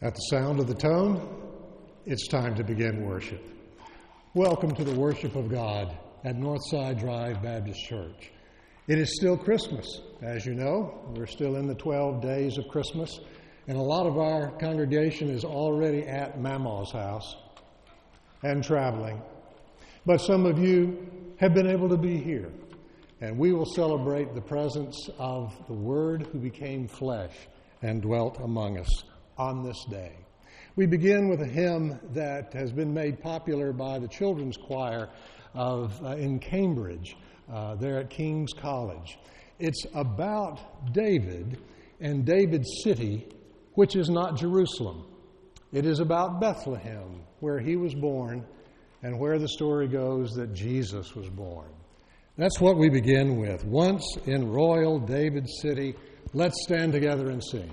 At the sound of the tone, it's time to begin worship. Welcome to the worship of God at Northside Drive Baptist Church. It is still Christmas, as you know. We're still in the 12 days of Christmas, and a lot of our congregation is already at Mamaw's house and traveling. But some of you have been able to be here, and we will celebrate the presence of the Word who became flesh and dwelt among us on this day. We begin with a hymn that has been made popular by the children's choir in Cambridge, there at King's College. It's about David and David's city, which is not Jerusalem. It is about Bethlehem, where he was born, and where the story goes that Jesus was born. That's what we begin with. Once in royal David's city, let's stand together and sing.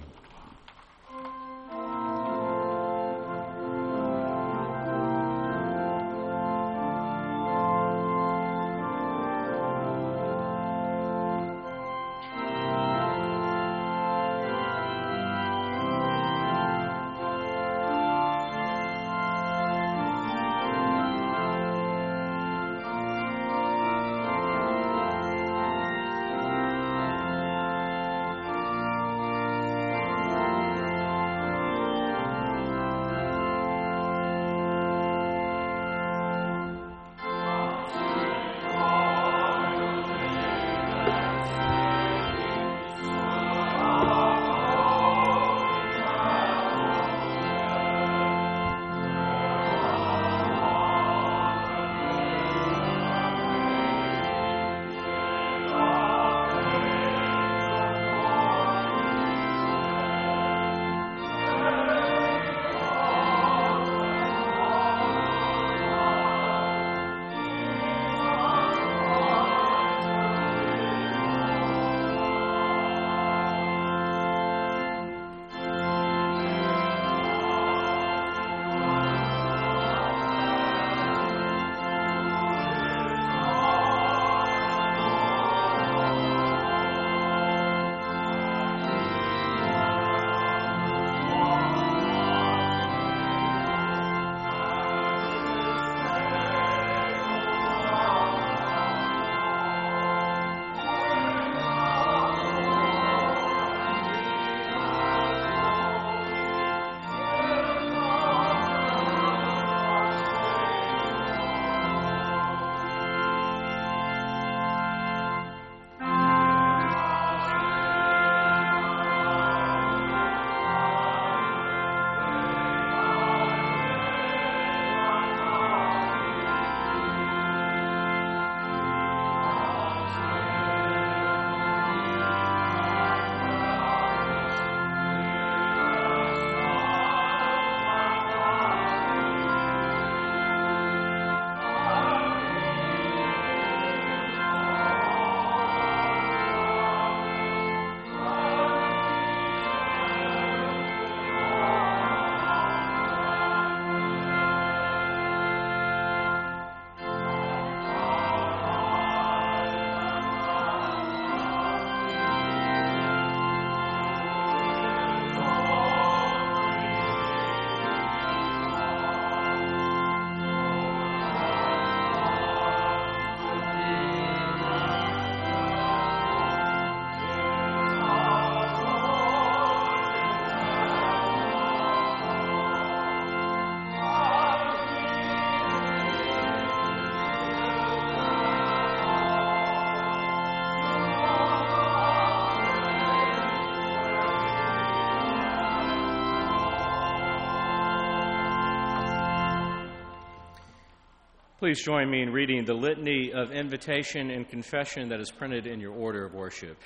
Please join me in reading the litany of invitation and confession that is printed in your order of worship.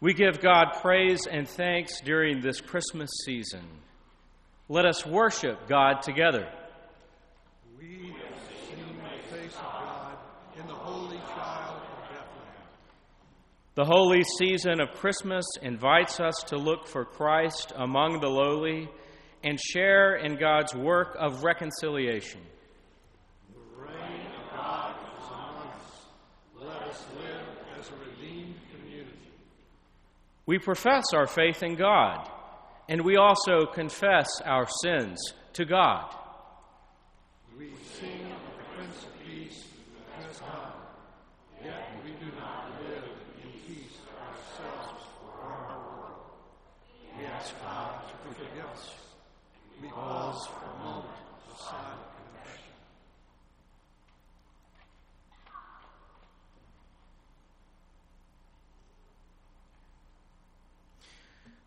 We give God praise and thanks during this Christmas season. Let us worship God together. We have seen the face of God in the Holy Child of Bethlehem. The holy season of Christmas invites us to look for Christ among the lowly and share in God's work of reconciliation. The reign of God is among us. Let us live as a redeemed community. We profess our faith in God, and we also confess our sins to God. We sing of the Prince of Peace that has come, yet we do not live in peace for ourselves or our world. We ask God to forgive us, and we pause for a moment of silent confession.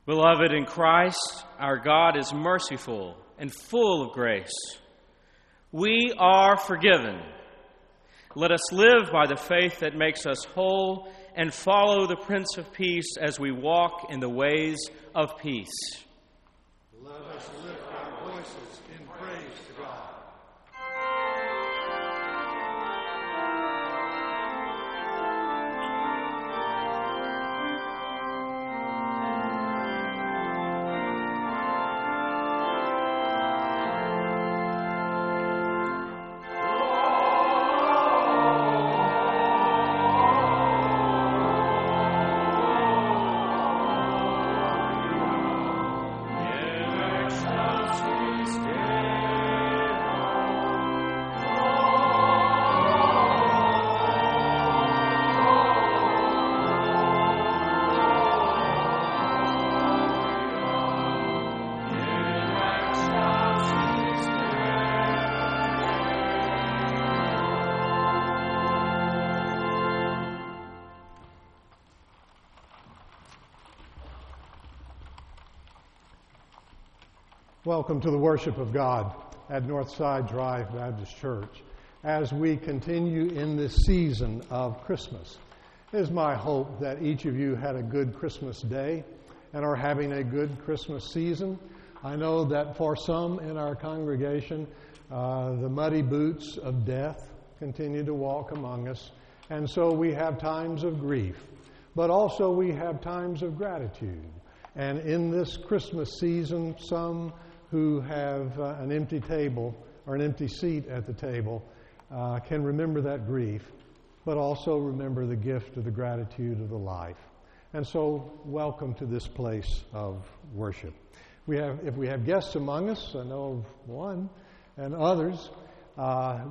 Beloved in Christ, our God is merciful and full of grace. We are forgiven. Let us live by the faith that makes us whole and follow the Prince of Peace as we walk in the ways of peace. Let us lift our voices in praise to God. Welcome to the worship of God at Northside Drive Baptist Church. As we continue in this season of Christmas, it is my hope that each of you had a good Christmas day and are having a good Christmas season. I know that for some in our congregation, the muddy boots of death continue to walk among us, and so we have times of grief, but also we have times of gratitude. And in this Christmas season, some who have an empty table or an empty seat at the table can remember that grief, but also remember the gift of the gratitude of the life. And so, welcome to this place of worship. If we have guests among us, I know of one, and others,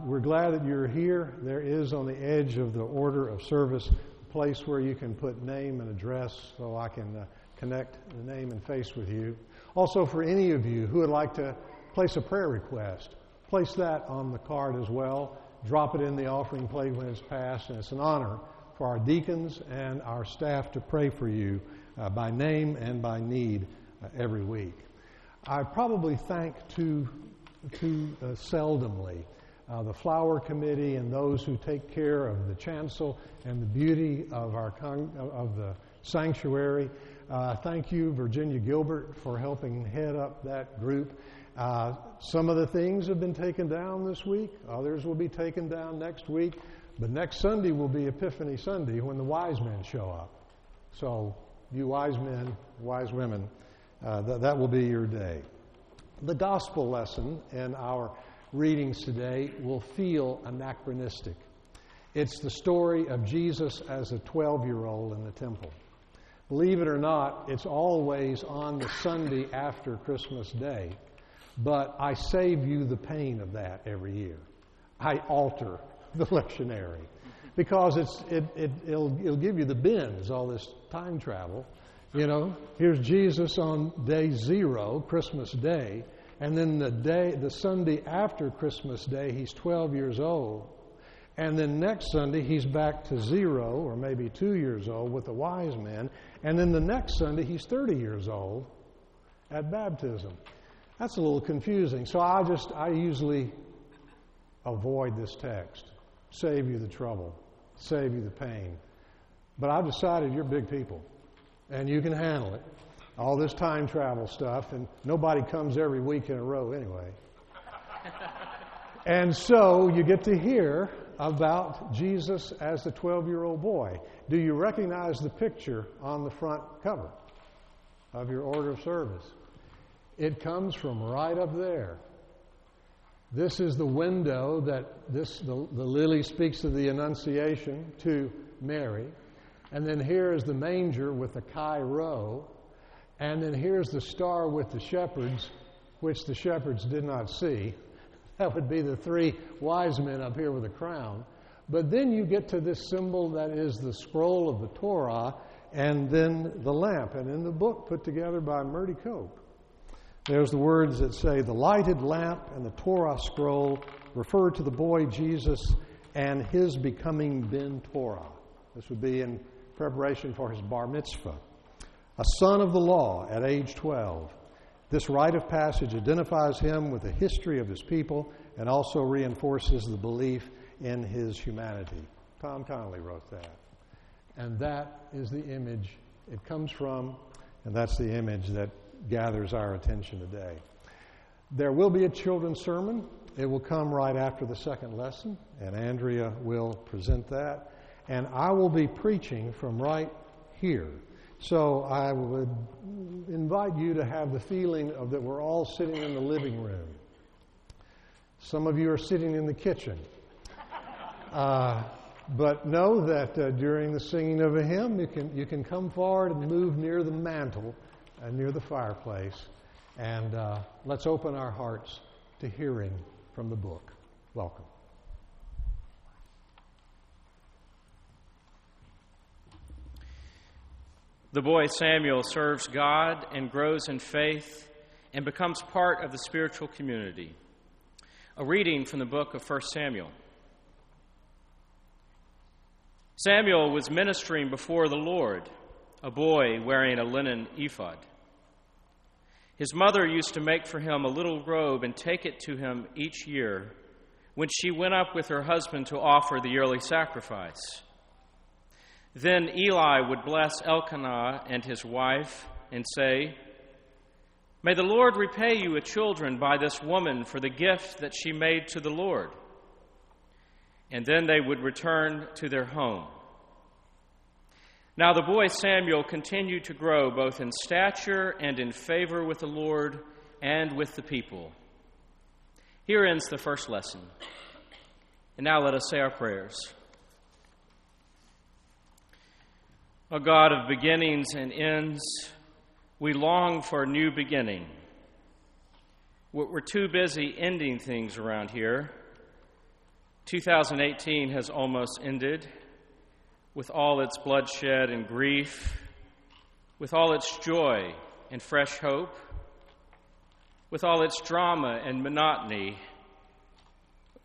we're glad that you're here. There is on the edge of the order of service a place where you can put name and address, so I can connect the name and face with you. Also, for any of you who would like to place a prayer request, place that on the card as well. Drop it in the offering plate when it's passed, and it's an honor for our deacons and our staff to pray for you by name and by need every week. I probably thank too seldomly the flower committee and those who take care of the chancel and the beauty of our the sanctuary. Thank you, Virginia Gilbert, for helping head up that group. Some of the things have been taken down this week. Others will be taken down next week. But next Sunday will be Epiphany Sunday when the wise men show up. So you wise men, wise women, that will be your day. The gospel lesson in our readings today will feel anachronistic. It's the story of Jesus as a 12-year-old in the temple. Believe it or not, it's always on the Sunday after Christmas Day, but I save you the pain of that every year. I alter the lectionary because it'll give you the bends, all this time travel. You know, here's Jesus on day zero, Christmas Day, and then the Sunday after Christmas Day, he's 12 years old. And then next Sunday, he's back to 0 or maybe 2 years old with the wise men. And then the next Sunday, he's 30 years old at baptism. That's a little confusing. So I usually avoid this text. Save you the trouble. Save you the pain. But I've decided you're big people, and you can handle it. All this time travel stuff, and nobody comes every week in a row anyway. And so you get to hear about Jesus as the 12-year-old boy. Do you recognize the picture on the front cover of your order of service? It comes from right up there. This is the window that the lily speaks of the Annunciation to Mary. And then here is the manger with the Cairo. And then here's the star with the shepherds, which the shepherds did not see. That would be the three wise men up here with a crown. But then you get to this symbol that is the scroll of the Torah, and then the lamp, and in the book put together by Murdy Coke, there's the words that say, the lighted lamp and the Torah scroll refer to the boy Jesus and his becoming Ben Torah. This would be in preparation for his bar mitzvah. A son of the law at age 12. This rite of passage identifies him with the history of his people and also reinforces the belief in his humanity. Tom Connolly wrote that. And that is the image it comes from, and that's the image that gathers our attention today. There will be a children's sermon. It will come right after the second lesson, and Andrea will present that. And I will be preaching from right here. So I would invite you to have the feeling of that we're all sitting in the living room. Some of you are sitting in the kitchen. But know that during the singing of a hymn, you can come forward and move near the mantle and near the fireplace. And let's open our hearts to hearing from the book. Welcome. The boy Samuel serves God and grows in faith and becomes part of the spiritual community. A reading from the book of 1 Samuel. Samuel was ministering before the Lord, a boy wearing a linen ephod. His mother used to make for him a little robe and take it to him each year when she went up with her husband to offer the yearly sacrifice. Then Eli would bless Elkanah and his wife and say, "May the Lord repay you with children by this woman for the gift that she made to the Lord." And then they would return to their home. Now the boy Samuel continued to grow both in stature and in favor with the Lord and with the people. Here ends the first lesson. And now let us say our prayers. O God of beginnings and ends, we long for a new beginning. We're too busy ending things around here. 2018 has almost ended, with all its bloodshed and grief, with all its joy and fresh hope, with all its drama and monotony.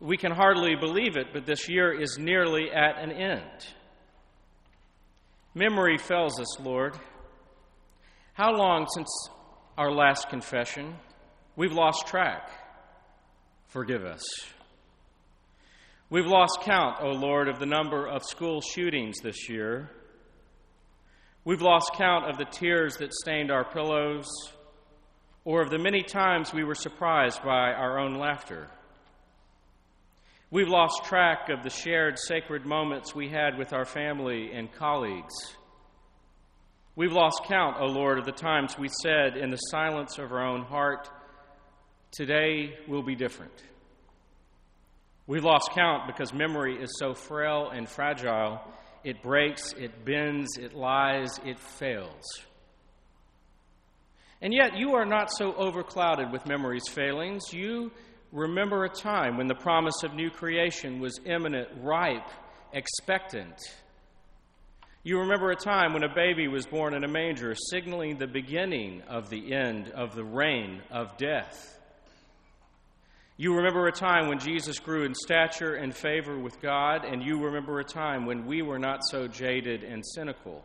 We can hardly believe it, but this year is nearly at an end. Memory fails us, Lord. How long since our last confession? We've lost track. Forgive us. We've lost count, O Lord, of the number of school shootings this year. We've lost count of the tears that stained our pillows, or of the many times we were surprised by our own laughter. We've lost track of the shared sacred moments we had with our family and colleagues. We've lost count, O Lord, of the times we said in the silence of our own heart, "Today will be different." We've lost count because memory is so frail and fragile. It breaks, it bends, it lies, it fails. And yet you are not so overclouded with memory's failings. You remember a time when the promise of new creation was imminent, ripe, expectant. You remember a time when a baby was born in a manger, signaling the beginning of the end of the reign of death. You remember a time when Jesus grew in stature and favor with God, and you remember a time when we were not so jaded and cynical.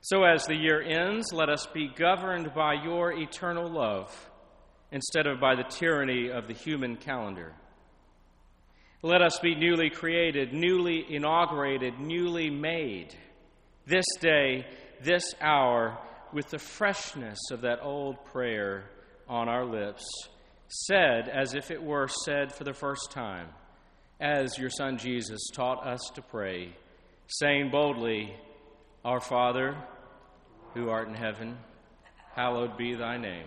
So as the year ends, let us be governed by your eternal love, instead of by the tyranny of the human calendar. Let us be newly created, newly inaugurated, newly made, this day, this hour, with the freshness of that old prayer on our lips, said as if it were said for the first time, as your Son Jesus taught us to pray, saying boldly, "Our Father, who art in heaven, hallowed be thy name.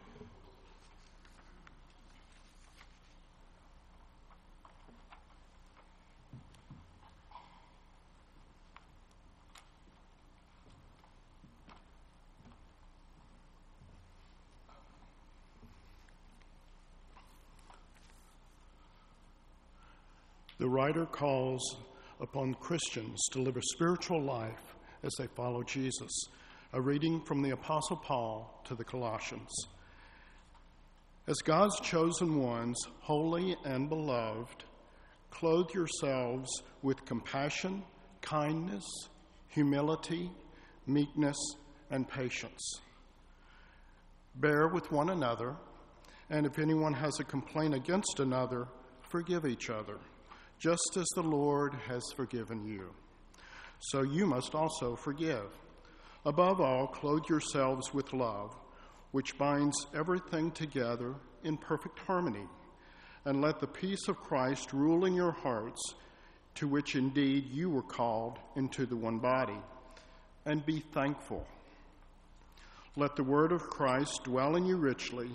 The writer calls upon Christians to live a spiritual life as they follow Jesus. A reading from the Apostle Paul to the Colossians. As God's chosen ones, holy and beloved, clothe yourselves with compassion, kindness, humility, meekness, and patience. Bear with one another, and if anyone has a complaint against another, forgive each other, just as the Lord has forgiven you. So you must also forgive. Above all, clothe yourselves with love, which binds everything together in perfect harmony. And let the peace of Christ rule in your hearts, to which indeed you were called into the one body. And be thankful. Let the word of Christ dwell in you richly.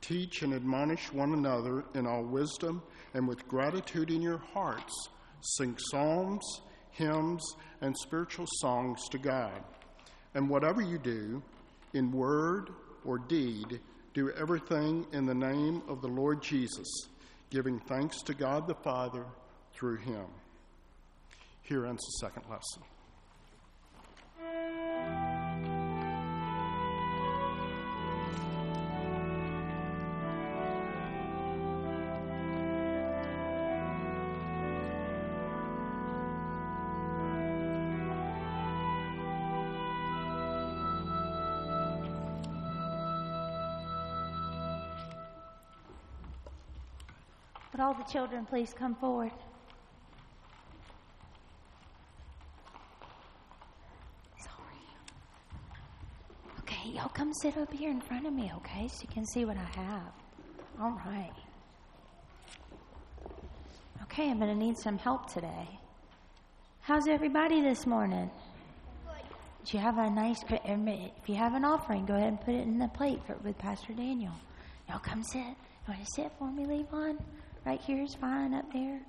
Teach and admonish one another in all wisdom, and with gratitude in your hearts, sing psalms, hymns, and spiritual songs to God. And whatever you do, in word or deed, do everything in the name of the Lord Jesus, giving thanks to God the Father through him. Here ends the second lesson. Would all the children please come forward? Sorry. Okay, y'all come sit up here in front of me, okay? So you can see what I have. All right. Okay, I'm going to need some help today. How's everybody this morning? Good. Do you have a nice, if you have an offering, go ahead and put it in the plate with Pastor Daniel. Y'all come sit. You want to sit for me, Levon? Right here is fine, up there.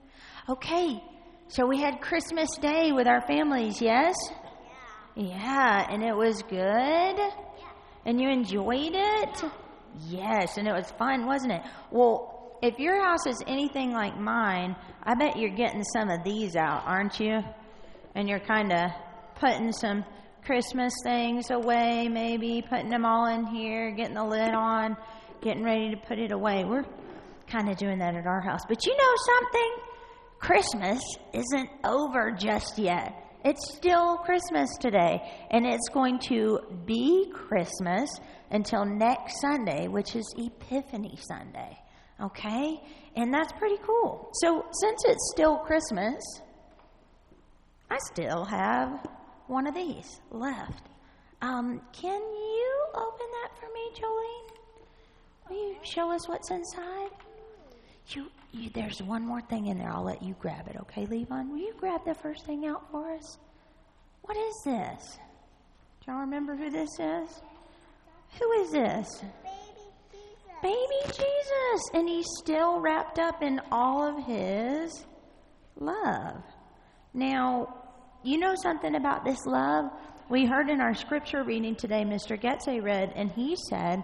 Okay, so we had Christmas Day with our families, yes? Yeah, and it was good? Yeah. And you enjoyed it? Yeah. Yes, and it was fun, wasn't it? Well, if your house is anything like mine, I bet you're getting some of these out, aren't you? And you're kind of putting some Christmas things away, maybe, putting them all in here, getting the lid on, getting ready to put it away. We're kind of doing that at our house. But you know something? Christmas isn't over just yet. It's still Christmas today, and it's going to be Christmas until next Sunday, which is Epiphany Sunday, okay? And that's pretty cool. So since it's still Christmas, I still have one of these left. Can you open that for me, Jolene? Will you show us what's inside? You, there's one more thing in there. I'll let you grab it, okay, Levon? Will you grab the first thing out for us? What is this? Do y'all remember who this is? Who is this? Baby Jesus. And he's still wrapped up in all of his love. Now, you know something about this love? We heard in our scripture reading today, Mr. Getze read, and he said,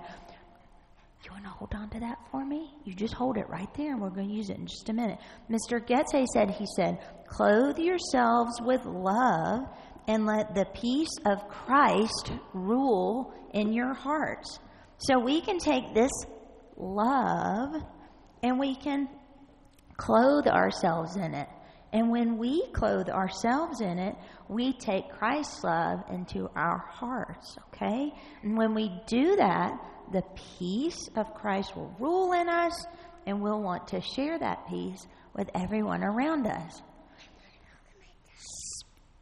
you want to hold on to that for me? You just hold it right there, and we're going to use it in just a minute. Mr. Getze said, clothe yourselves with love and let the peace of Christ rule in your hearts. So we can take this love and we can clothe ourselves in it. And when we clothe ourselves in it, we take Christ's love into our hearts, okay? And when we do that, the peace of Christ will rule in us, and we'll want to share that peace with everyone around us.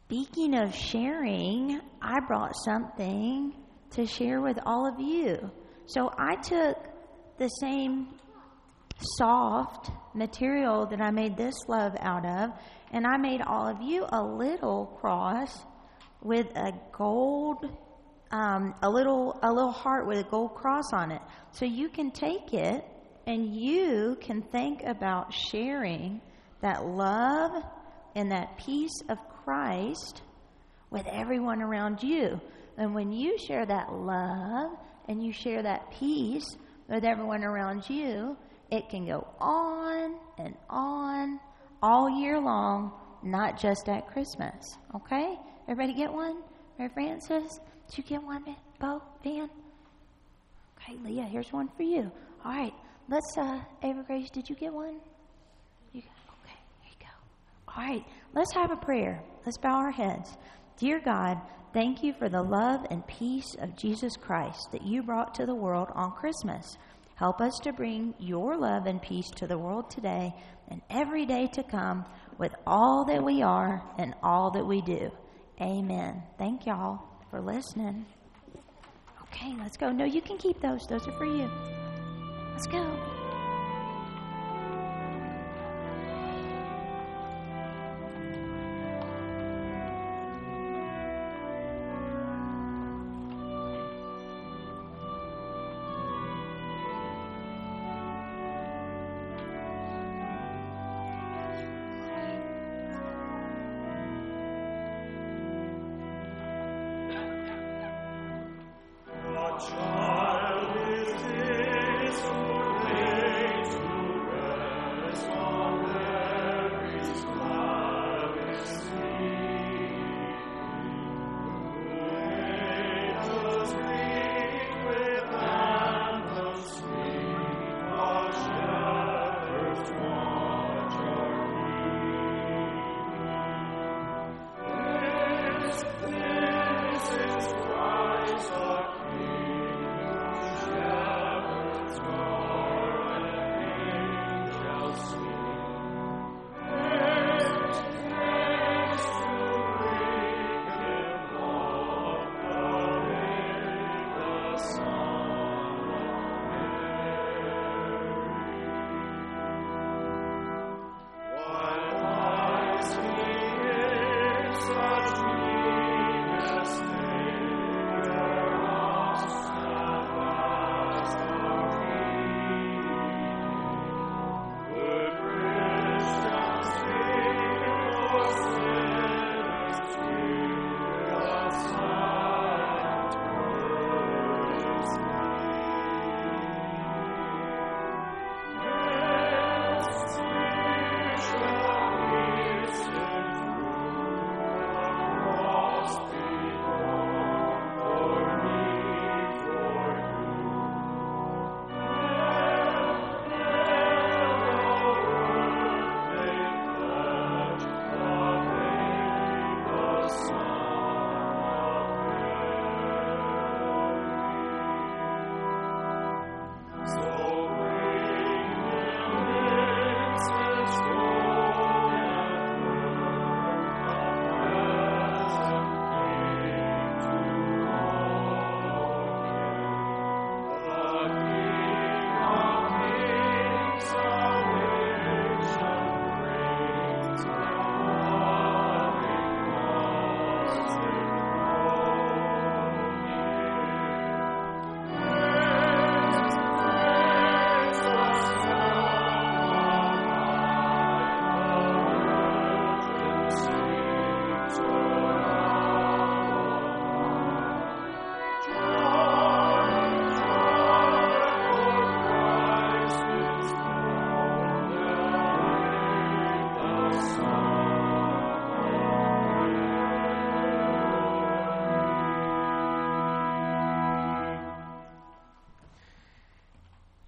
Speaking of sharing, I brought something to share with all of you. So I took the same soft material that I made this love out of, and I made all of you a little cross with a gold, a little heart with a gold cross on it. So you can take it and you can think about sharing that love and that peace of Christ with everyone around you. And when you share that love and you share that peace with everyone around you, it can go on and on all year long, not just at Christmas. Okay? Everybody get one? Mary Frances, did you get one, Bo, Van? Okay, Leah, here's one for you. All right, let's, Ava Grace, did you get one? You, okay, here you go. All right, let's have a prayer. Let's bow our heads. Dear God, thank you for the love and peace of Jesus Christ that you brought to the world on Christmas. Help us to bring your love and peace to the world today and every day to come with all that we are and all that we do. Amen. Thank y'all for listening. Okay, let's go. No, you can keep those. Those are for you. Let's go.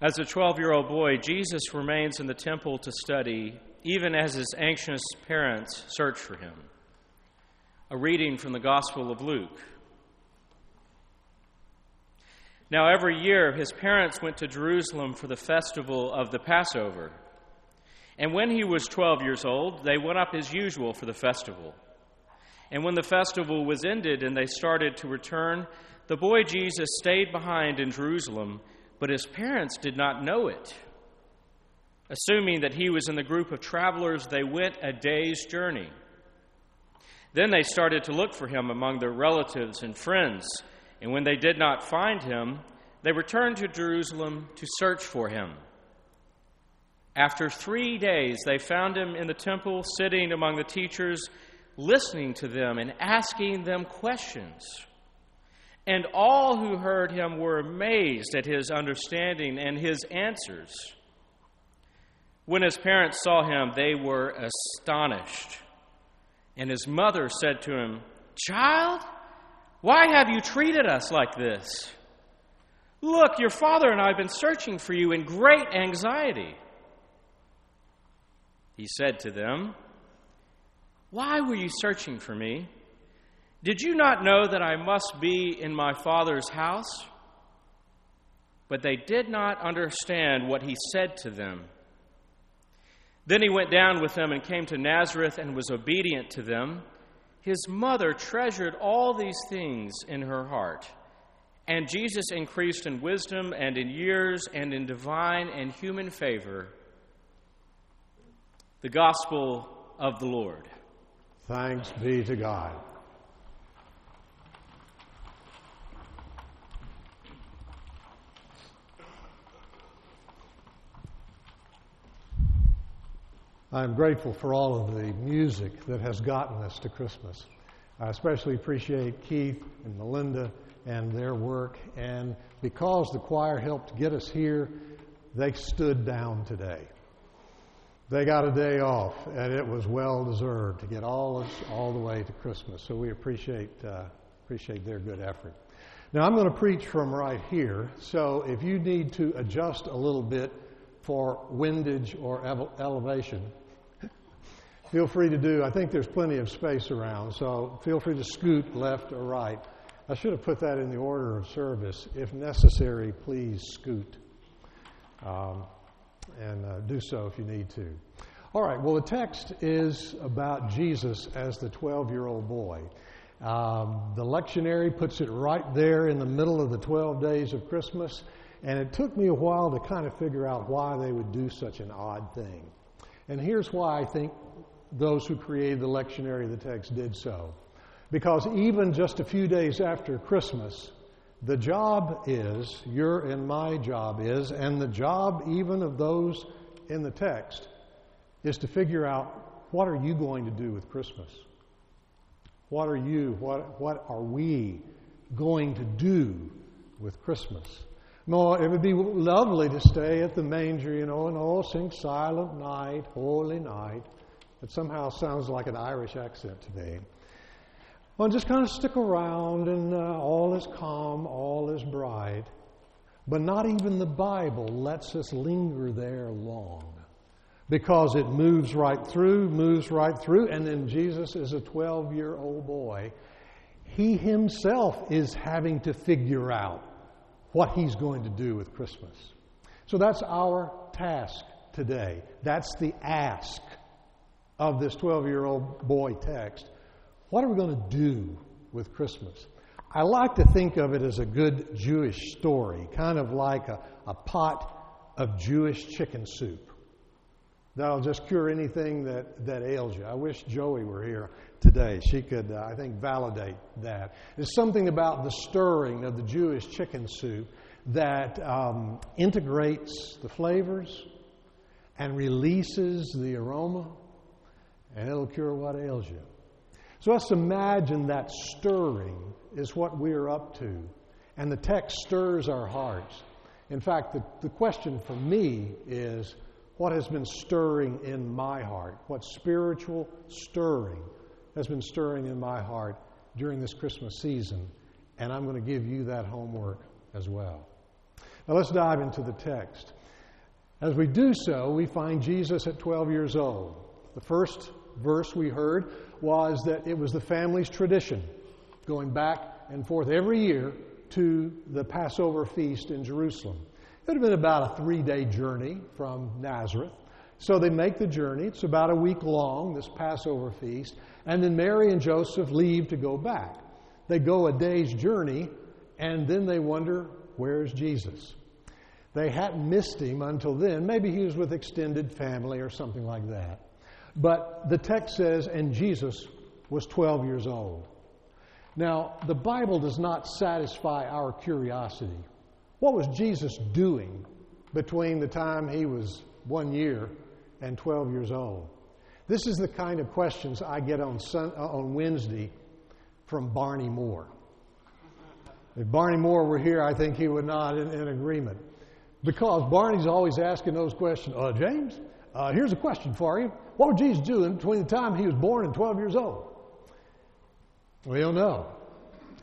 As a 12-year-old boy, Jesus remains in the temple to study, even as his anxious parents search for him. A reading from the Gospel of Luke. Now every year his parents went to Jerusalem for the festival of the Passover. And when he was 12 years old, they went up as usual for the festival. And when the festival was ended and they started to return, the boy Jesus stayed behind in Jerusalem, but his parents did not know it. Assuming that he was in the group of travelers, they went a day's journey. Then they started to look for him among their relatives and friends, and when they did not find him, they returned to Jerusalem to search for him. After 3 days, they found him in the temple, sitting among the teachers, listening to them and asking them questions. And all who heard him were amazed at his understanding and his answers. When his parents saw him, they were astonished. And his mother said to him, "Child, why have you treated us like this? Look, your father and I have been searching for you in great anxiety." He said to them, "Why were you searching for me? Did you not know that I must be in my Father's house?" But they did not understand what he said to them. Then he went down with them and came to Nazareth and was obedient to them. His mother treasured all these things in her heart. And Jesus increased in wisdom and in years and in divine and human favor. The Gospel of the Lord. Thanks be to God. I'm grateful for all of the music that has gotten us to Christmas. I especially appreciate Keith and Melinda and their work. And because the choir helped get us here, they stood down today. They got a day off, and it was well-deserved to get all the way to Christmas. So we appreciate their good effort. Now, I'm going to preach from right here. So if you need to adjust a little bit for windage or elevation, feel free to do. I think there's plenty of space around, so feel free to scoot left or right. I should have put that in the order of service. If necessary, please scoot. And do so if you need to. All right, well, the text is about Jesus as the 12-year-old boy. The lectionary puts it right there in the middle of the 12 days of Christmas, and it took me a while to kind of figure out why they would do such an odd thing. And here's why I think those who created the lectionary of the text did so. Because even just a few days after Christmas, the job is, your and my job is, and the job even of those in the text, is to figure out, what are you going to do with Christmas? What are we going to do with Christmas? It would be lovely to stay at the manger, and all sing Silent Night, Holy Night. That somehow sounds like an Irish accent to me. Well, just kind of stick around and all is calm, all is bright. But not even the Bible lets us linger there long, because it moves right through, and then Jesus is a 12-year-old boy. He himself is having to figure out what he's going to do with Christmas. So that's our task today. That's the ask of this 12-year-old boy text. What are we going to do with Christmas? I like to think of it as a good Jewish story, kind of like a pot of Jewish chicken soup. That'll just cure anything that ails you. I wish Joey were here today. She could, I think, validate that. There's something about the stirring of the Jewish chicken soup that integrates the flavors and releases the aroma, and it'll cure what ails you. So let's imagine that stirring is what we're up to, and the text stirs our hearts. In fact, the question for me is, what has been stirring in my heart? What spiritual stirring has been stirring in my heart during this Christmas season? And I'm going to give you that homework as well. Now let's dive into the text. As we do so, we find Jesus at 12 years old. The first verse we heard was that it was the family's tradition, going back and forth every year to the Passover feast in Jerusalem. It would have been about a 3-day journey from Nazareth. So they make the journey. It's about a week long, this Passover feast. And then Mary and Joseph leave to go back. They go a day's journey, and then they wonder, where's Jesus? They hadn't missed him until then. Maybe he was with extended family or something like that. But the text says, and Jesus was 12 years old. Now, the Bible does not satisfy our curiosity. What was Jesus doing between the time he was 1 year and 12 years old? This is the kind of questions I get on Wednesday from Barney Moore. If Barney Moore were here, I think he would nod in agreement. Because Barney's always asking those questions. James, here's a question for you. What would Jesus do in between the time he was born and 12 years old? We don't know.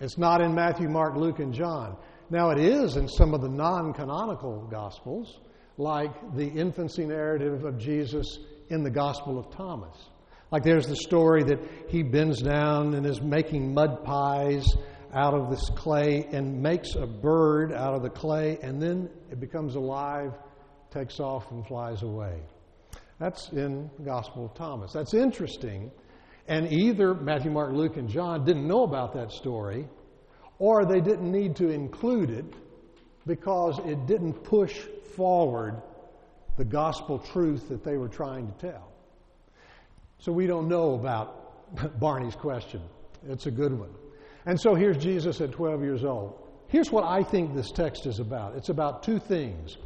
It's not in Matthew, Mark, Luke, and John. Now, it is in some of the non-canonical Gospels, like the infancy narrative of Jesus in the Gospel of Thomas. Like there's the story that he bends down and is making mud pies out of this clay and makes a bird out of the clay, and then it becomes alive, takes off, and flies away. That's in the Gospel of Thomas. That's interesting. And either Matthew, Mark, Luke, and John didn't know about that story, or they didn't need to include it because it didn't push forward the gospel truth that they were trying to tell. So we don't know about Barney's question. It's a good one. And so here's Jesus at 12 years old. Here's what I think this text is about. It's about two things.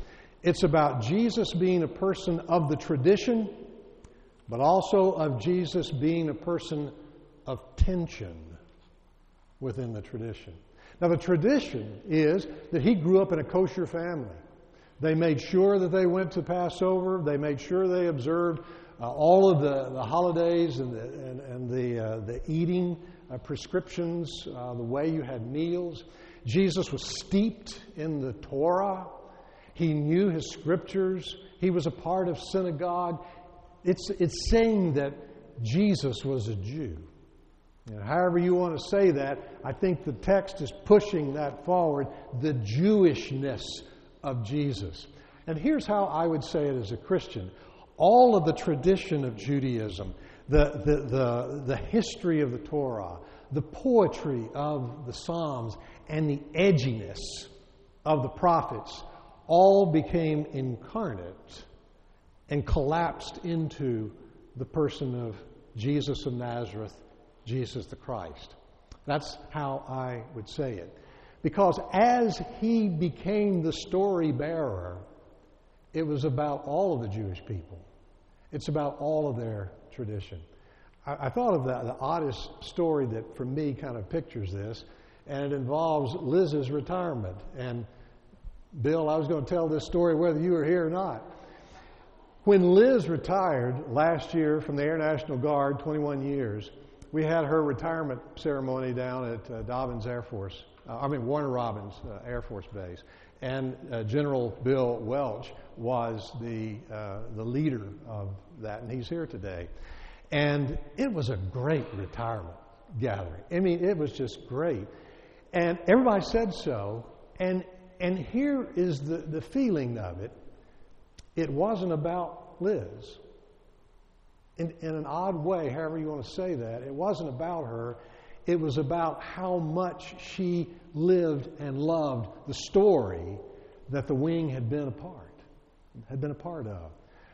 It's about Jesus being a person of the tradition, but also of Jesus being a person of tension within the tradition. Now, the tradition is that he grew up in a kosher family. They made sure that they went to Passover. They made sure they observed all of the holidays and the eating prescriptions, the way you had meals. Jesus was steeped in the Torah. He knew his scriptures. He was a part of synagogue. It's saying that Jesus was a Jew. And however you want to say that, I think the text is pushing that forward, the Jewishness of Jesus. And here's how I would say it as a Christian. All of the tradition of Judaism, the history of the Torah, the poetry of the Psalms, and the edginess of the prophets all became incarnate and collapsed into the person of Jesus of Nazareth, Jesus the Christ. That's how I would say it. Because as he became the story bearer, it was about all of the Jewish people. It's about all of their tradition. I thought of the oddest story that, for me, kind of pictures this, and it involves Liz's retirement. And Bill, I was going to tell this story whether you were here or not. When Liz retired last year from the Air National Guard, 21 years, we had her retirement ceremony down at Warner Robins Air Force Base. And General Bill Welch was the leader of that, and he's here today. And it was a great retirement gathering. I mean, it was just great. And everybody said so, and here is the feeling of it. It wasn't about Liz. In an odd way, however you want to say that, it wasn't about her. It was about how much she lived and loved the story that the wing had been a part of.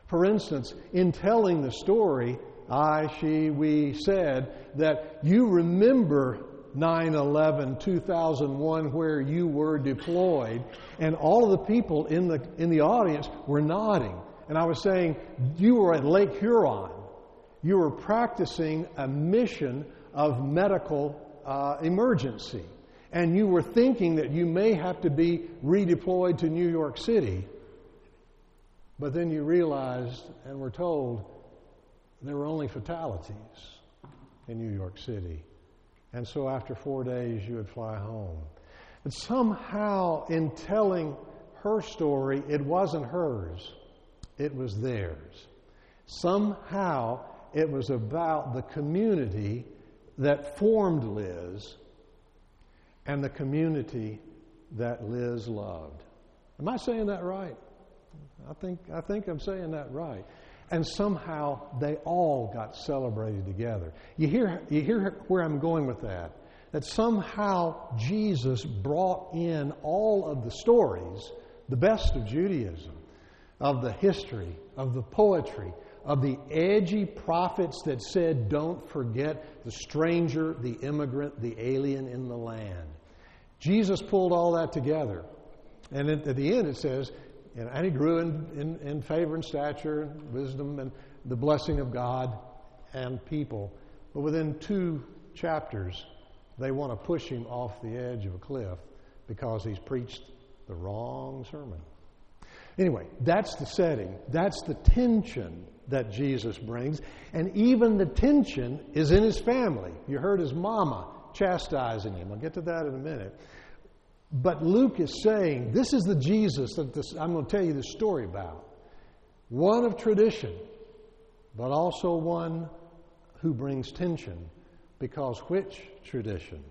For instance, in telling the story, I, she, we said that you remember 9/11, 2001, where you were deployed, and all of the people in the audience were nodding. And I was saying, you were at Lake Huron. You were practicing a mission of medical emergency. And you were thinking that you may have to be redeployed to New York City. But then you realized and were told there were only fatalities in New York City. And so after 4 days, you would fly home. And somehow, in telling her story, it wasn't hers. It was theirs. Somehow, it was about the community that formed Liz and the community that Liz loved. Am I saying that right? I think I'm saying that right. And somehow they all got celebrated together. You hear where I'm going with that. that somehow Jesus brought in all of the stories, the best of Judaism, of the history, of the poetry, of the edgy prophets that said, don't forget the stranger, the immigrant, the alien in the land. Jesus pulled all that together. And at the end it says, and he grew in favor and stature and wisdom and the blessing of God and people. But within 2 chapters, they want to push him off the edge of a cliff because he's preached the wrong sermon. Anyway, that's the setting. That's the tension that Jesus brings. And even the tension is in his family. You heard his mama chastising him. I'll get to that in a minute. But Luke is saying, this is the Jesus that I'm going to tell you the story about. One of tradition, but also one who brings tension. Because which tradition?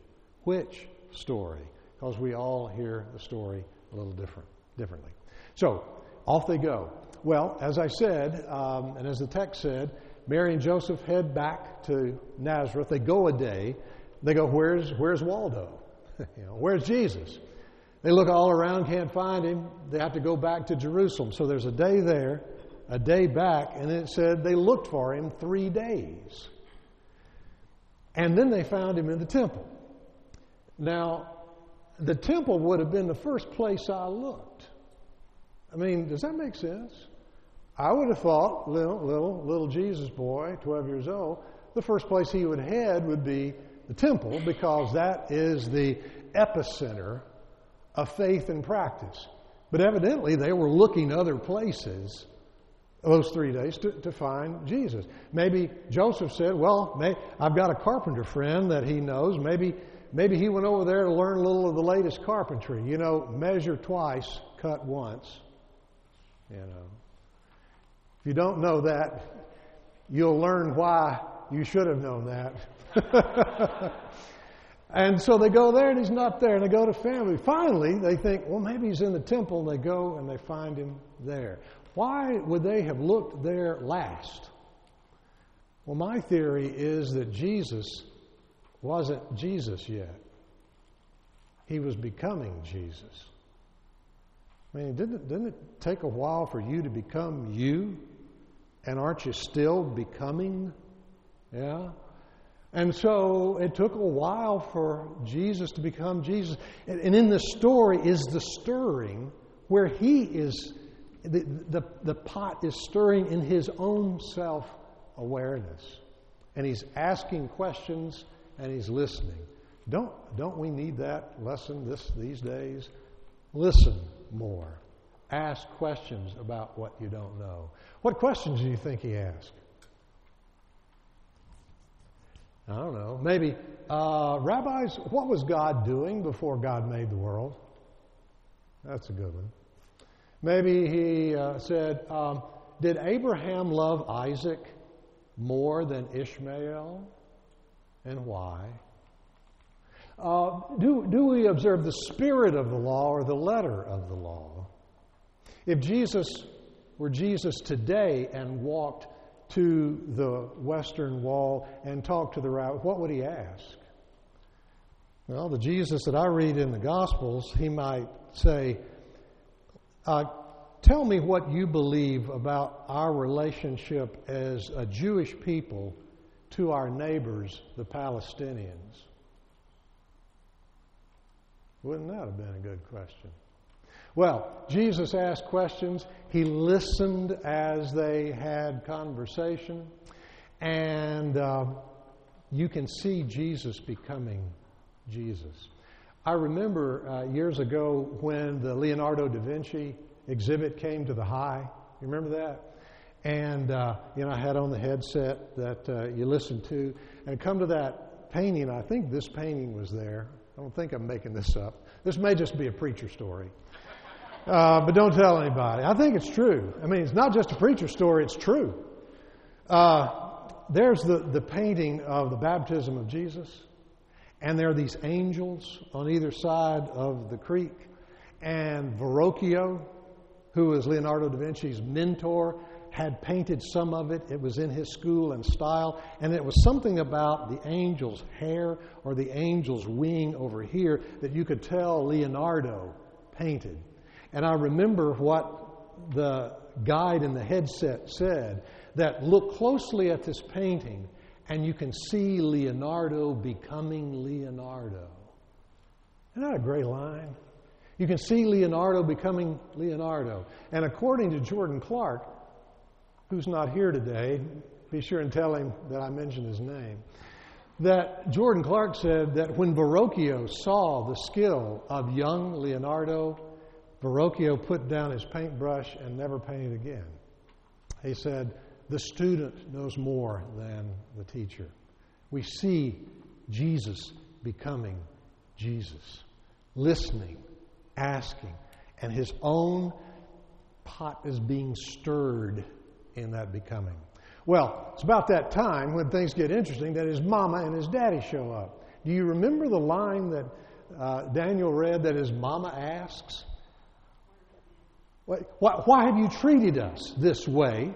Which story? Because we all hear the story a little differently. So, off they go. Well, as I said, and as the text said, Mary and Joseph head back to Nazareth. They go a day. They go, where's Waldo? Where's Jesus? They look all around, can't find him. They have to go back to Jerusalem. So there's a day there, a day back, and it said they looked for him 3 days. And then they found him in the temple. Now, the temple would have been the first place I looked. I mean, does that make sense? I would have thought, little Jesus boy, 12 years old, the first place he would head would be the temple, because that is the epicenter of faith and practice. But evidently they were looking other places those 3 days to find Jesus. Maybe Joseph said, I've got a carpenter friend that he knows. Maybe he went over there to learn a little of the latest carpentry. Measure twice, cut once. If you don't know that, you'll learn why you should have known that. And so they go there and he's not there, and they go to family. Finally, they think, maybe he's in the temple, and they go and they find him there. Why would they have looked there last? Well, my theory is that Jesus wasn't Jesus yet. He was becoming Jesus. I mean, didn't it take a while for you to become you? And aren't you still becoming? Yeah. And so it took a while for Jesus to become Jesus. And in the story is the stirring where he is, the pot is stirring in his own self-awareness. And he's asking questions and he's listening. Don't we need that lesson these days? Listen more. Ask questions about what you don't know. What questions do you think he asked? I don't know. Maybe, rabbis, what was God doing before God made the world? That's a good one. Maybe he said, did Abraham love Isaac more than Ishmael? And why? Do we observe the spirit of the law or the letter of the law? If Jesus were Jesus today and walked to the Western Wall and talk to the rabbi, what would he ask? Well, the Jesus that I read in the Gospels, he might say, tell me what you believe about our relationship as a Jewish people to our neighbors, the Palestinians. Wouldn't that have been a good question? Well, Jesus asked questions. He listened as they had conversation. And you can see Jesus becoming Jesus. I remember years ago when the Leonardo da Vinci exhibit came to the High. You remember that? And I had on the headset that you listened to. And come to that painting, I think this painting was there. I don't think I'm making this up. This may just be a preacher story. But don't tell anybody. I think it's true. I mean, it's not just a preacher story, it's true. There's the painting of the baptism of Jesus, and there are these angels on either side of the creek, and Verrocchio, who was Leonardo da Vinci's mentor, had painted some of it. It was in his school and style, and it was something about the angel's hair or the angel's wing over here that you could tell Leonardo painted. And I remember what the guide in the headset said, that look closely at this painting and you can see Leonardo becoming Leonardo. Isn't that a great line? You can see Leonardo becoming Leonardo. And according to Jordan Clark, who's not here today, be sure and tell him that I mentioned his name, that Jordan Clark said that when Verrocchio saw the skill of young Leonardo, Verrocchio put down his paintbrush and never painted again. He said, the student knows more than the teacher. We see Jesus becoming Jesus, listening, asking, and his own pot is being stirred in that becoming. Well, it's about that time when things get interesting that his mama and his daddy show up. Do you remember the line that Daniel read that his mama asks? Why have you treated us this way?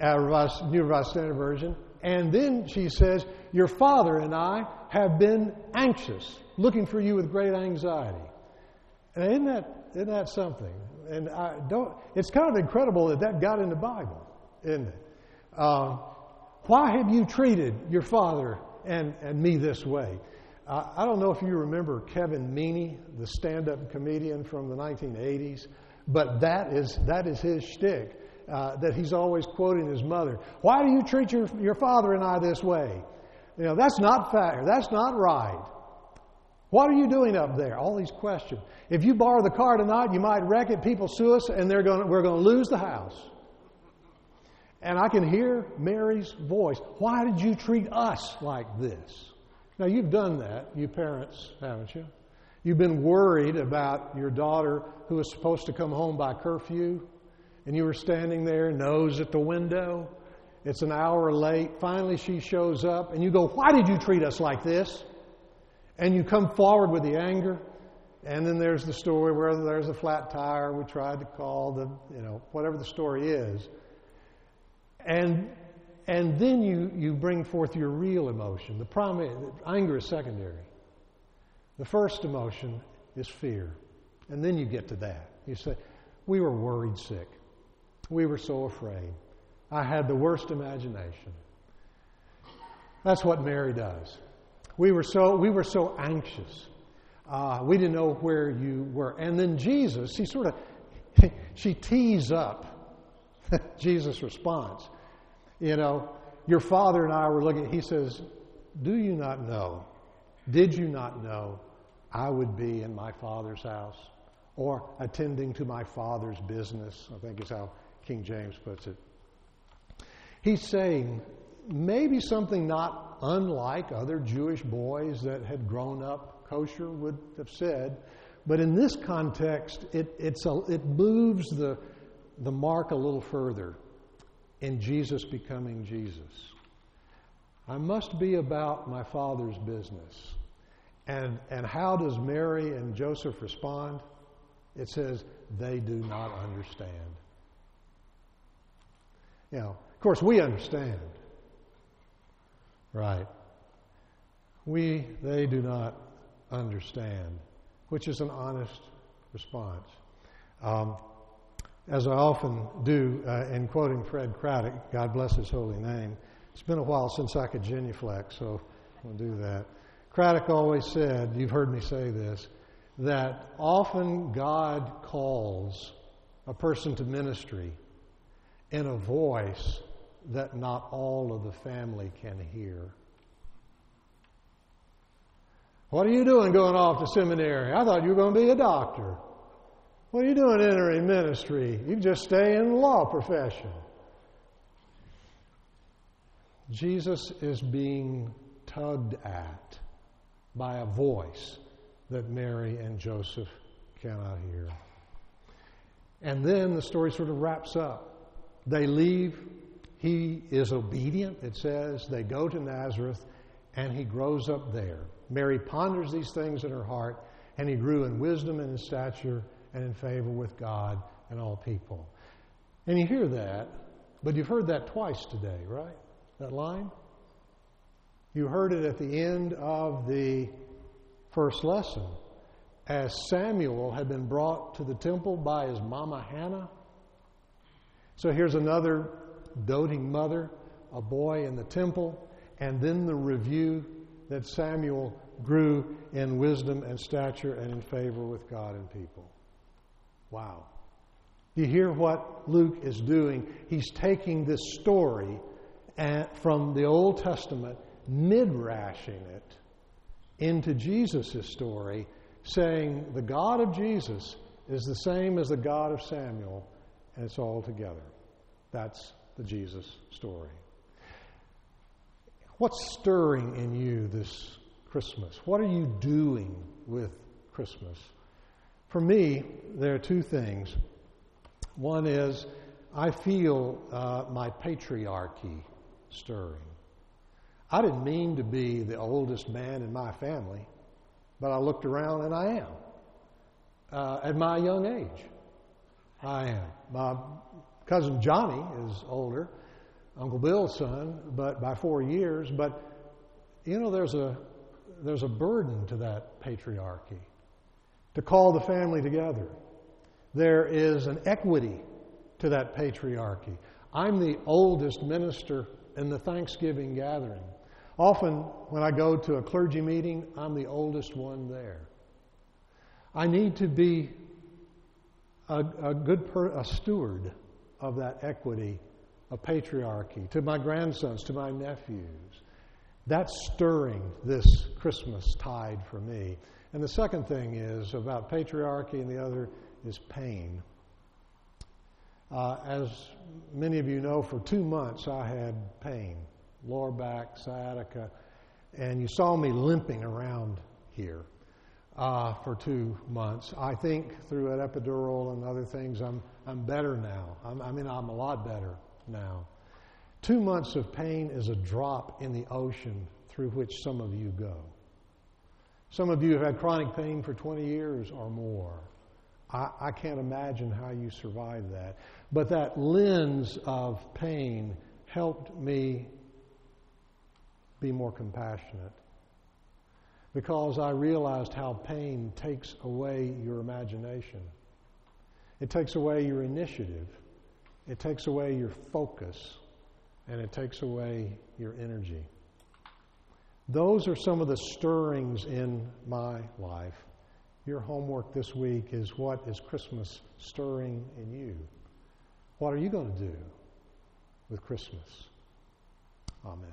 Out of us, New Revised Standard Version. And then she says, your father and I have been anxious, looking for you with great anxiety. And isn't that something? And it's kind of incredible that got in the Bible, isn't it? Why have you treated your father and me this way? I don't know if you remember Kevin Meaney, the stand-up comedian from the 1980s, but that is his shtick, that he's always quoting his mother. Why do you treat your father and I this way? You know, that's not fair. That's not right. What are you doing up there? All these questions. If you borrow the car tonight, you might wreck it. People sue us, and we're going to lose the house. And I can hear Mary's voice. Why did you treat us like this? Now, you've done that, you parents, haven't you? You've been worried about your daughter who was supposed to come home by curfew, and you were standing there, nose at the window. It's an hour late. Finally, she shows up, and you go, why did you treat us like this? And you come forward with the anger, and then there's the story where there's a flat tire, we tried to call the, whatever the story is. And then you bring forth your real emotion. The primary, anger is secondary. The first emotion is fear. And then you get to that. You say, we were worried sick. We were so afraid. I had the worst imagination. That's what Mary does. We were so anxious. We didn't know where you were. And then Jesus, she tees up Jesus' response. Your father and I were looking. He says, do you not know? Did you not know I would be in my Father's house or attending to my Father's business? I think is how King James puts it. He's saying maybe something not unlike other Jewish boys that had grown up kosher would have said, but in this context, it moves the mark a little further in Jesus becoming Jesus. I must be about my Father's business. And how does Mary and Joseph respond? It says, they do not understand. Of course, we understand. Right. They do not understand, which is an honest response. As I often do in quoting Fred Craddock, God bless his holy name, it's been a while since I could genuflect, so I'll do that. Craddock always said, you've heard me say this, that often God calls a person to ministry in a voice that not all of the family can hear. What are you doing going off to seminary? I thought you were going to be a doctor. What are you doing entering ministry? You just stay in the law profession. Jesus is being tugged at by a voice that Mary and Joseph cannot hear. And then the story sort of wraps up. They leave. He is obedient, it says. They go to Nazareth, and he grows up there. Mary ponders these things in her heart, and he grew in wisdom and in stature and in favor with God and all people. And you hear that, But you've heard that twice today, right? That line? You heard it at the end of the first lesson. As Samuel had been brought to the temple by his mama Hannah. So here's another doting mother, a boy in the temple, and then the review that Samuel grew in wisdom and stature and in favor with God and people. Wow. You hear what Luke is doing. He's taking this story from the Old Testament, midrashing it into Jesus' story, saying the God of Jesus is the same as the God of Samuel, and it's all together. That's the Jesus story. What's stirring in you this Christmas? What are you doing with Christmas? For me, there are two things. One is I feel my patriarchy stirring. I didn't mean to be the oldest man in my family, but I looked around and I am. At my young age, I am. My cousin Johnny is older, Uncle Bill's son, but by 4 years. But you know, there's a burden to that patriarchy to call the family together. There is an equity to that patriarchy. I'm the oldest minister in the Thanksgiving gathering. Often, when I go to a clergy meeting, I'm the oldest one there. I need to be a steward of that equity of patriarchy to my grandsons, to my nephews. That's stirring this Christmas tide for me. And the second thing is about patriarchy, and the other is pain. As many of you know, for 2 months I had pain, lower back, sciatica, and you saw me limping around here for 2 months. I think through an epidural and other things, I'm better now. I'm a lot better now. 2 months of pain is a drop in the ocean through which some of you go. Some of you have had chronic pain for 20 years or more. I can't imagine how you survived that. But that lens of pain helped me be more compassionate, because I realized how pain takes away your imagination. It takes away your initiative. It takes away your focus. And it takes away your energy. Those are some of the stirrings in my life. Your homework this week is, what is Christmas stirring in you? What are you going to do with Christmas? Amen.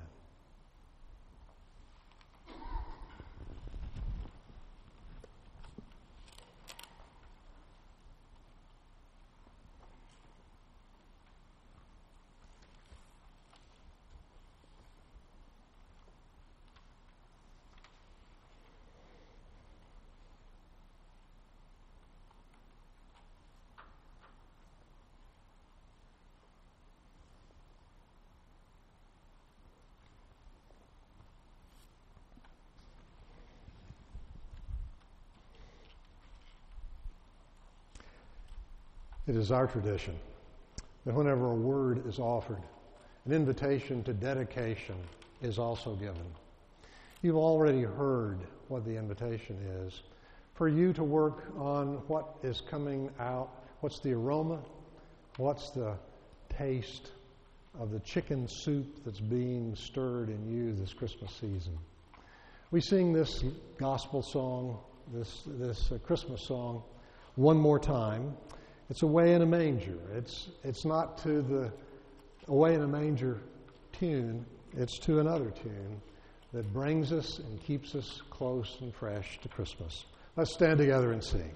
It is our tradition that whenever a word is offered, an invitation to dedication is also given. You've already heard what the invitation is. For you to work on what is coming out, what's the aroma, what's the taste of the chicken soup that's being stirred in you this Christmas season. We sing this gospel song, this Christmas song, one more time. It's Away in a Manger. It's not to the Away in a Manger tune. It's to another tune that brings us and keeps us close and fresh to Christmas. Let's stand together and sing.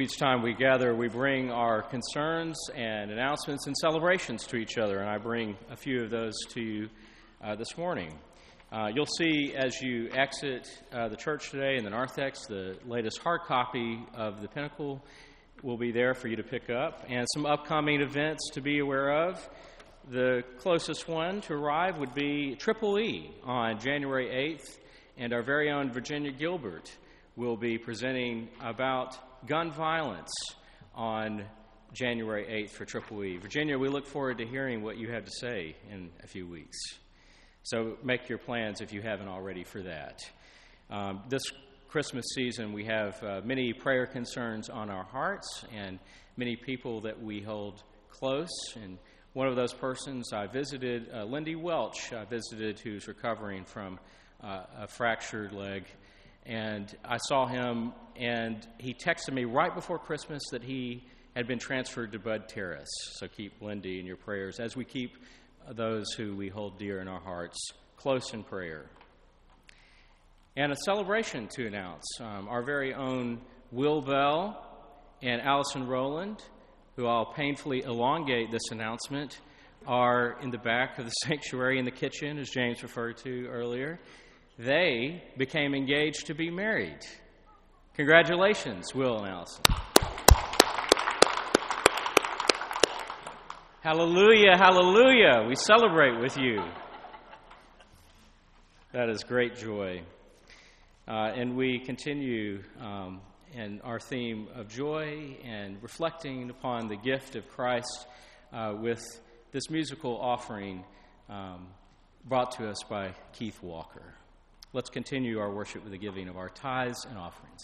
Each time we gather, we bring our concerns and announcements and celebrations to each other, and I bring a few of those to you this morning. You'll see as you exit the church today in the narthex, the latest hard copy of The Pinnacle will be there for you to pick up, and some upcoming events to be aware of. The closest one to arrive would be Triple E on January 8th, and our very own Virginia Gilbert will be presenting about gun violence on January 8th for Triple E. Virginia, we look forward to hearing what you have to say in a few weeks. So make your plans if you haven't already for that. This Christmas season, we have many prayer concerns on our hearts and many people that we hold close. And one of those persons I visited, Lindy Welch, who's recovering from a fractured leg. And I saw him, and he texted me right before Christmas that he had been transferred to Bud Terrace. So keep Lindy in your prayers as we keep those who we hold dear in our hearts close in prayer. And a celebration to announce. Our very own Will Bell and Allison Rowland, who I'll painfully elongate this announcement, are in the back of the sanctuary in the kitchen, as James referred to earlier. They became engaged to be married. Congratulations, Will and Allison. Hallelujah, hallelujah. We celebrate with you. That is great joy. And we continue in our theme of joy and reflecting upon the gift of Christ with this musical offering brought to us by Keith Walker. Let's continue our worship with the giving of our tithes and offerings.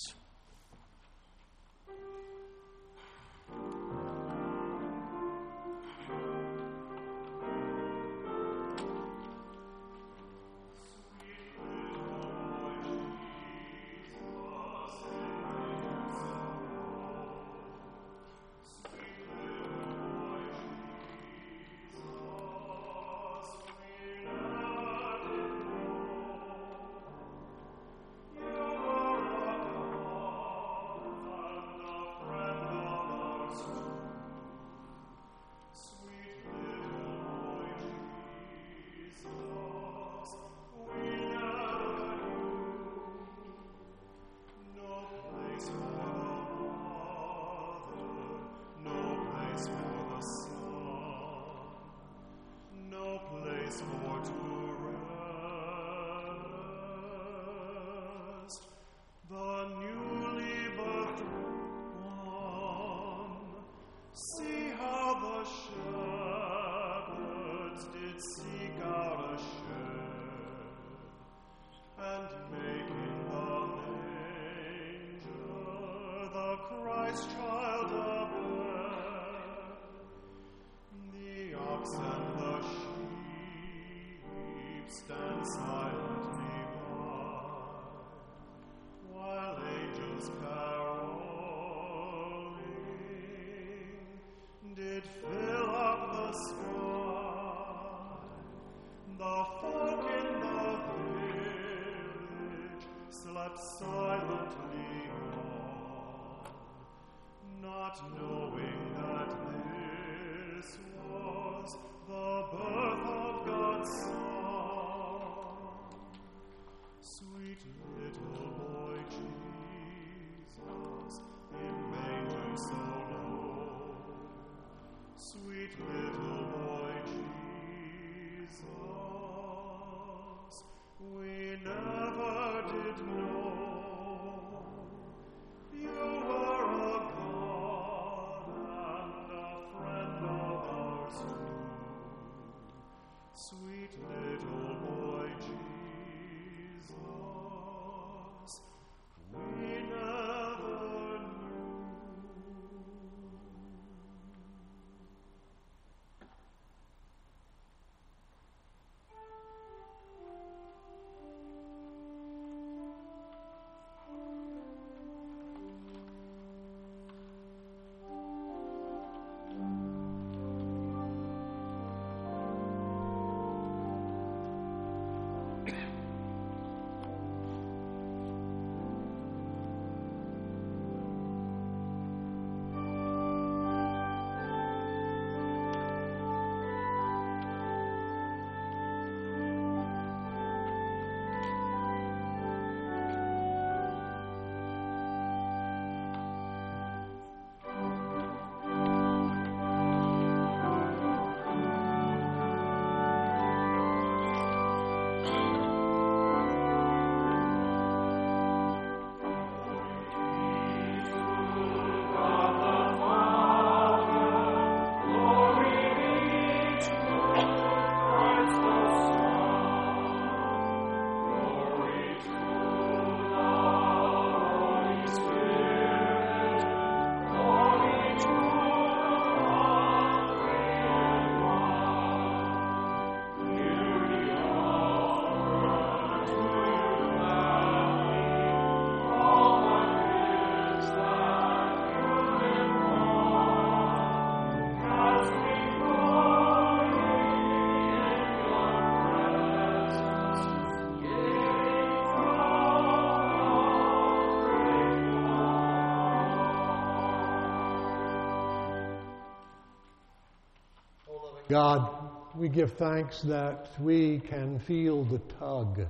God, we give thanks that we can feel the tug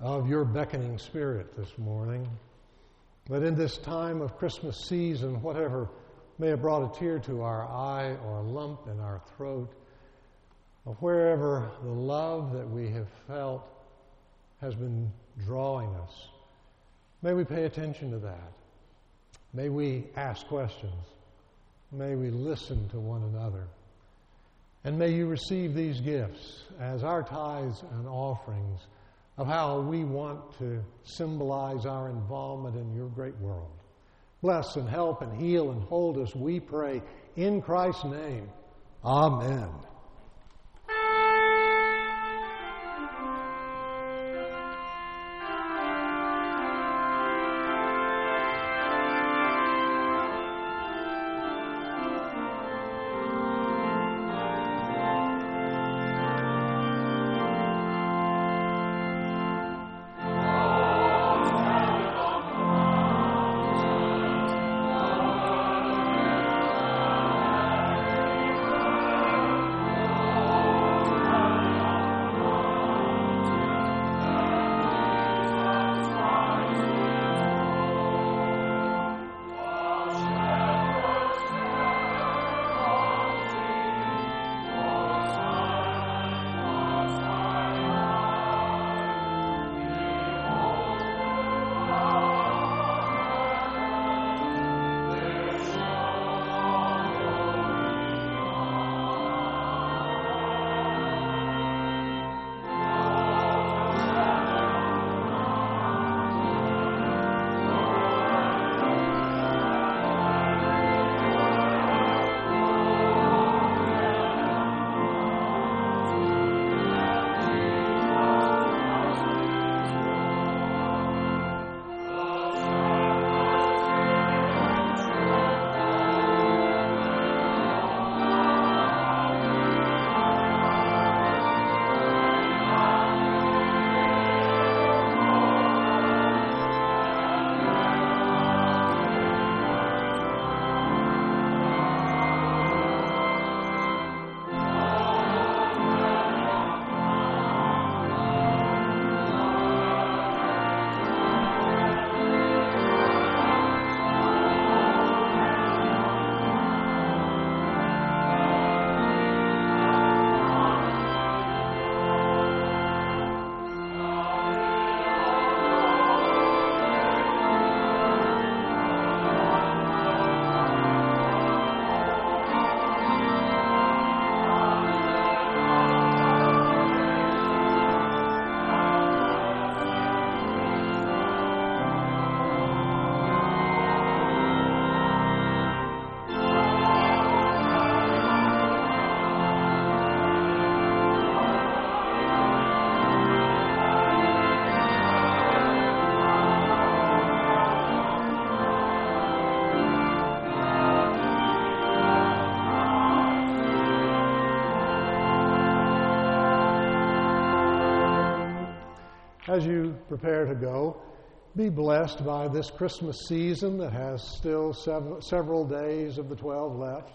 of your beckoning spirit this morning. That in this time of Christmas season, whatever may have brought a tear to our eye or a lump in our throat, or wherever the love that we have felt has been drawing us, may we pay attention to that. May we ask questions. May we listen to one another. And may you receive these gifts as our tithes and offerings of how we want to symbolize our involvement in your great world. Bless and help and heal and hold us, we pray, in Christ's name. Amen. As you prepare to go, be blessed by this Christmas season that has still several days of the 12 left.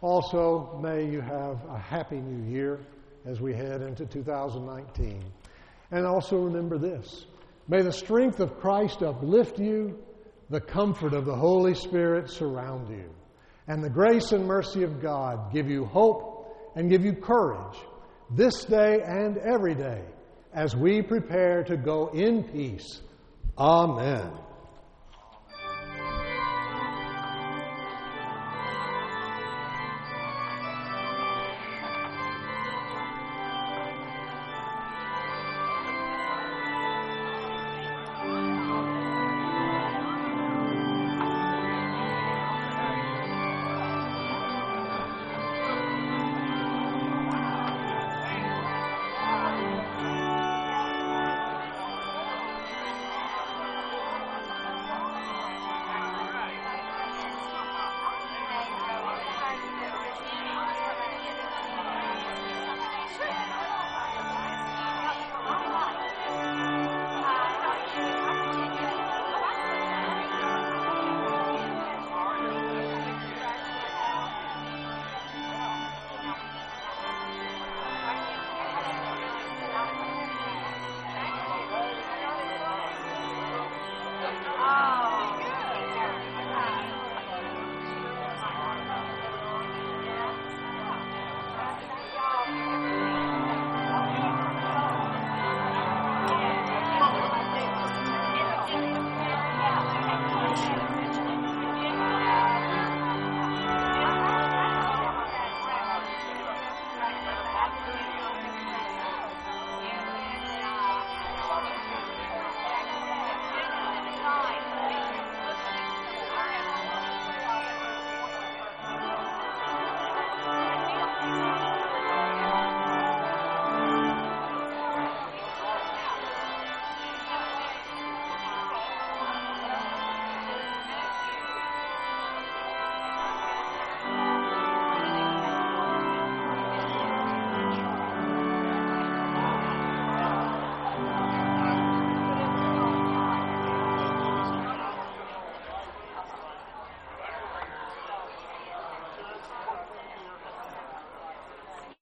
Also, may you have a happy new year as we head into 2019. And also remember this, may the strength of Christ uplift you, the comfort of the Holy Spirit surround you, and the grace and mercy of God give you hope and give you courage this day and every day, as we prepare to go in peace. Amen.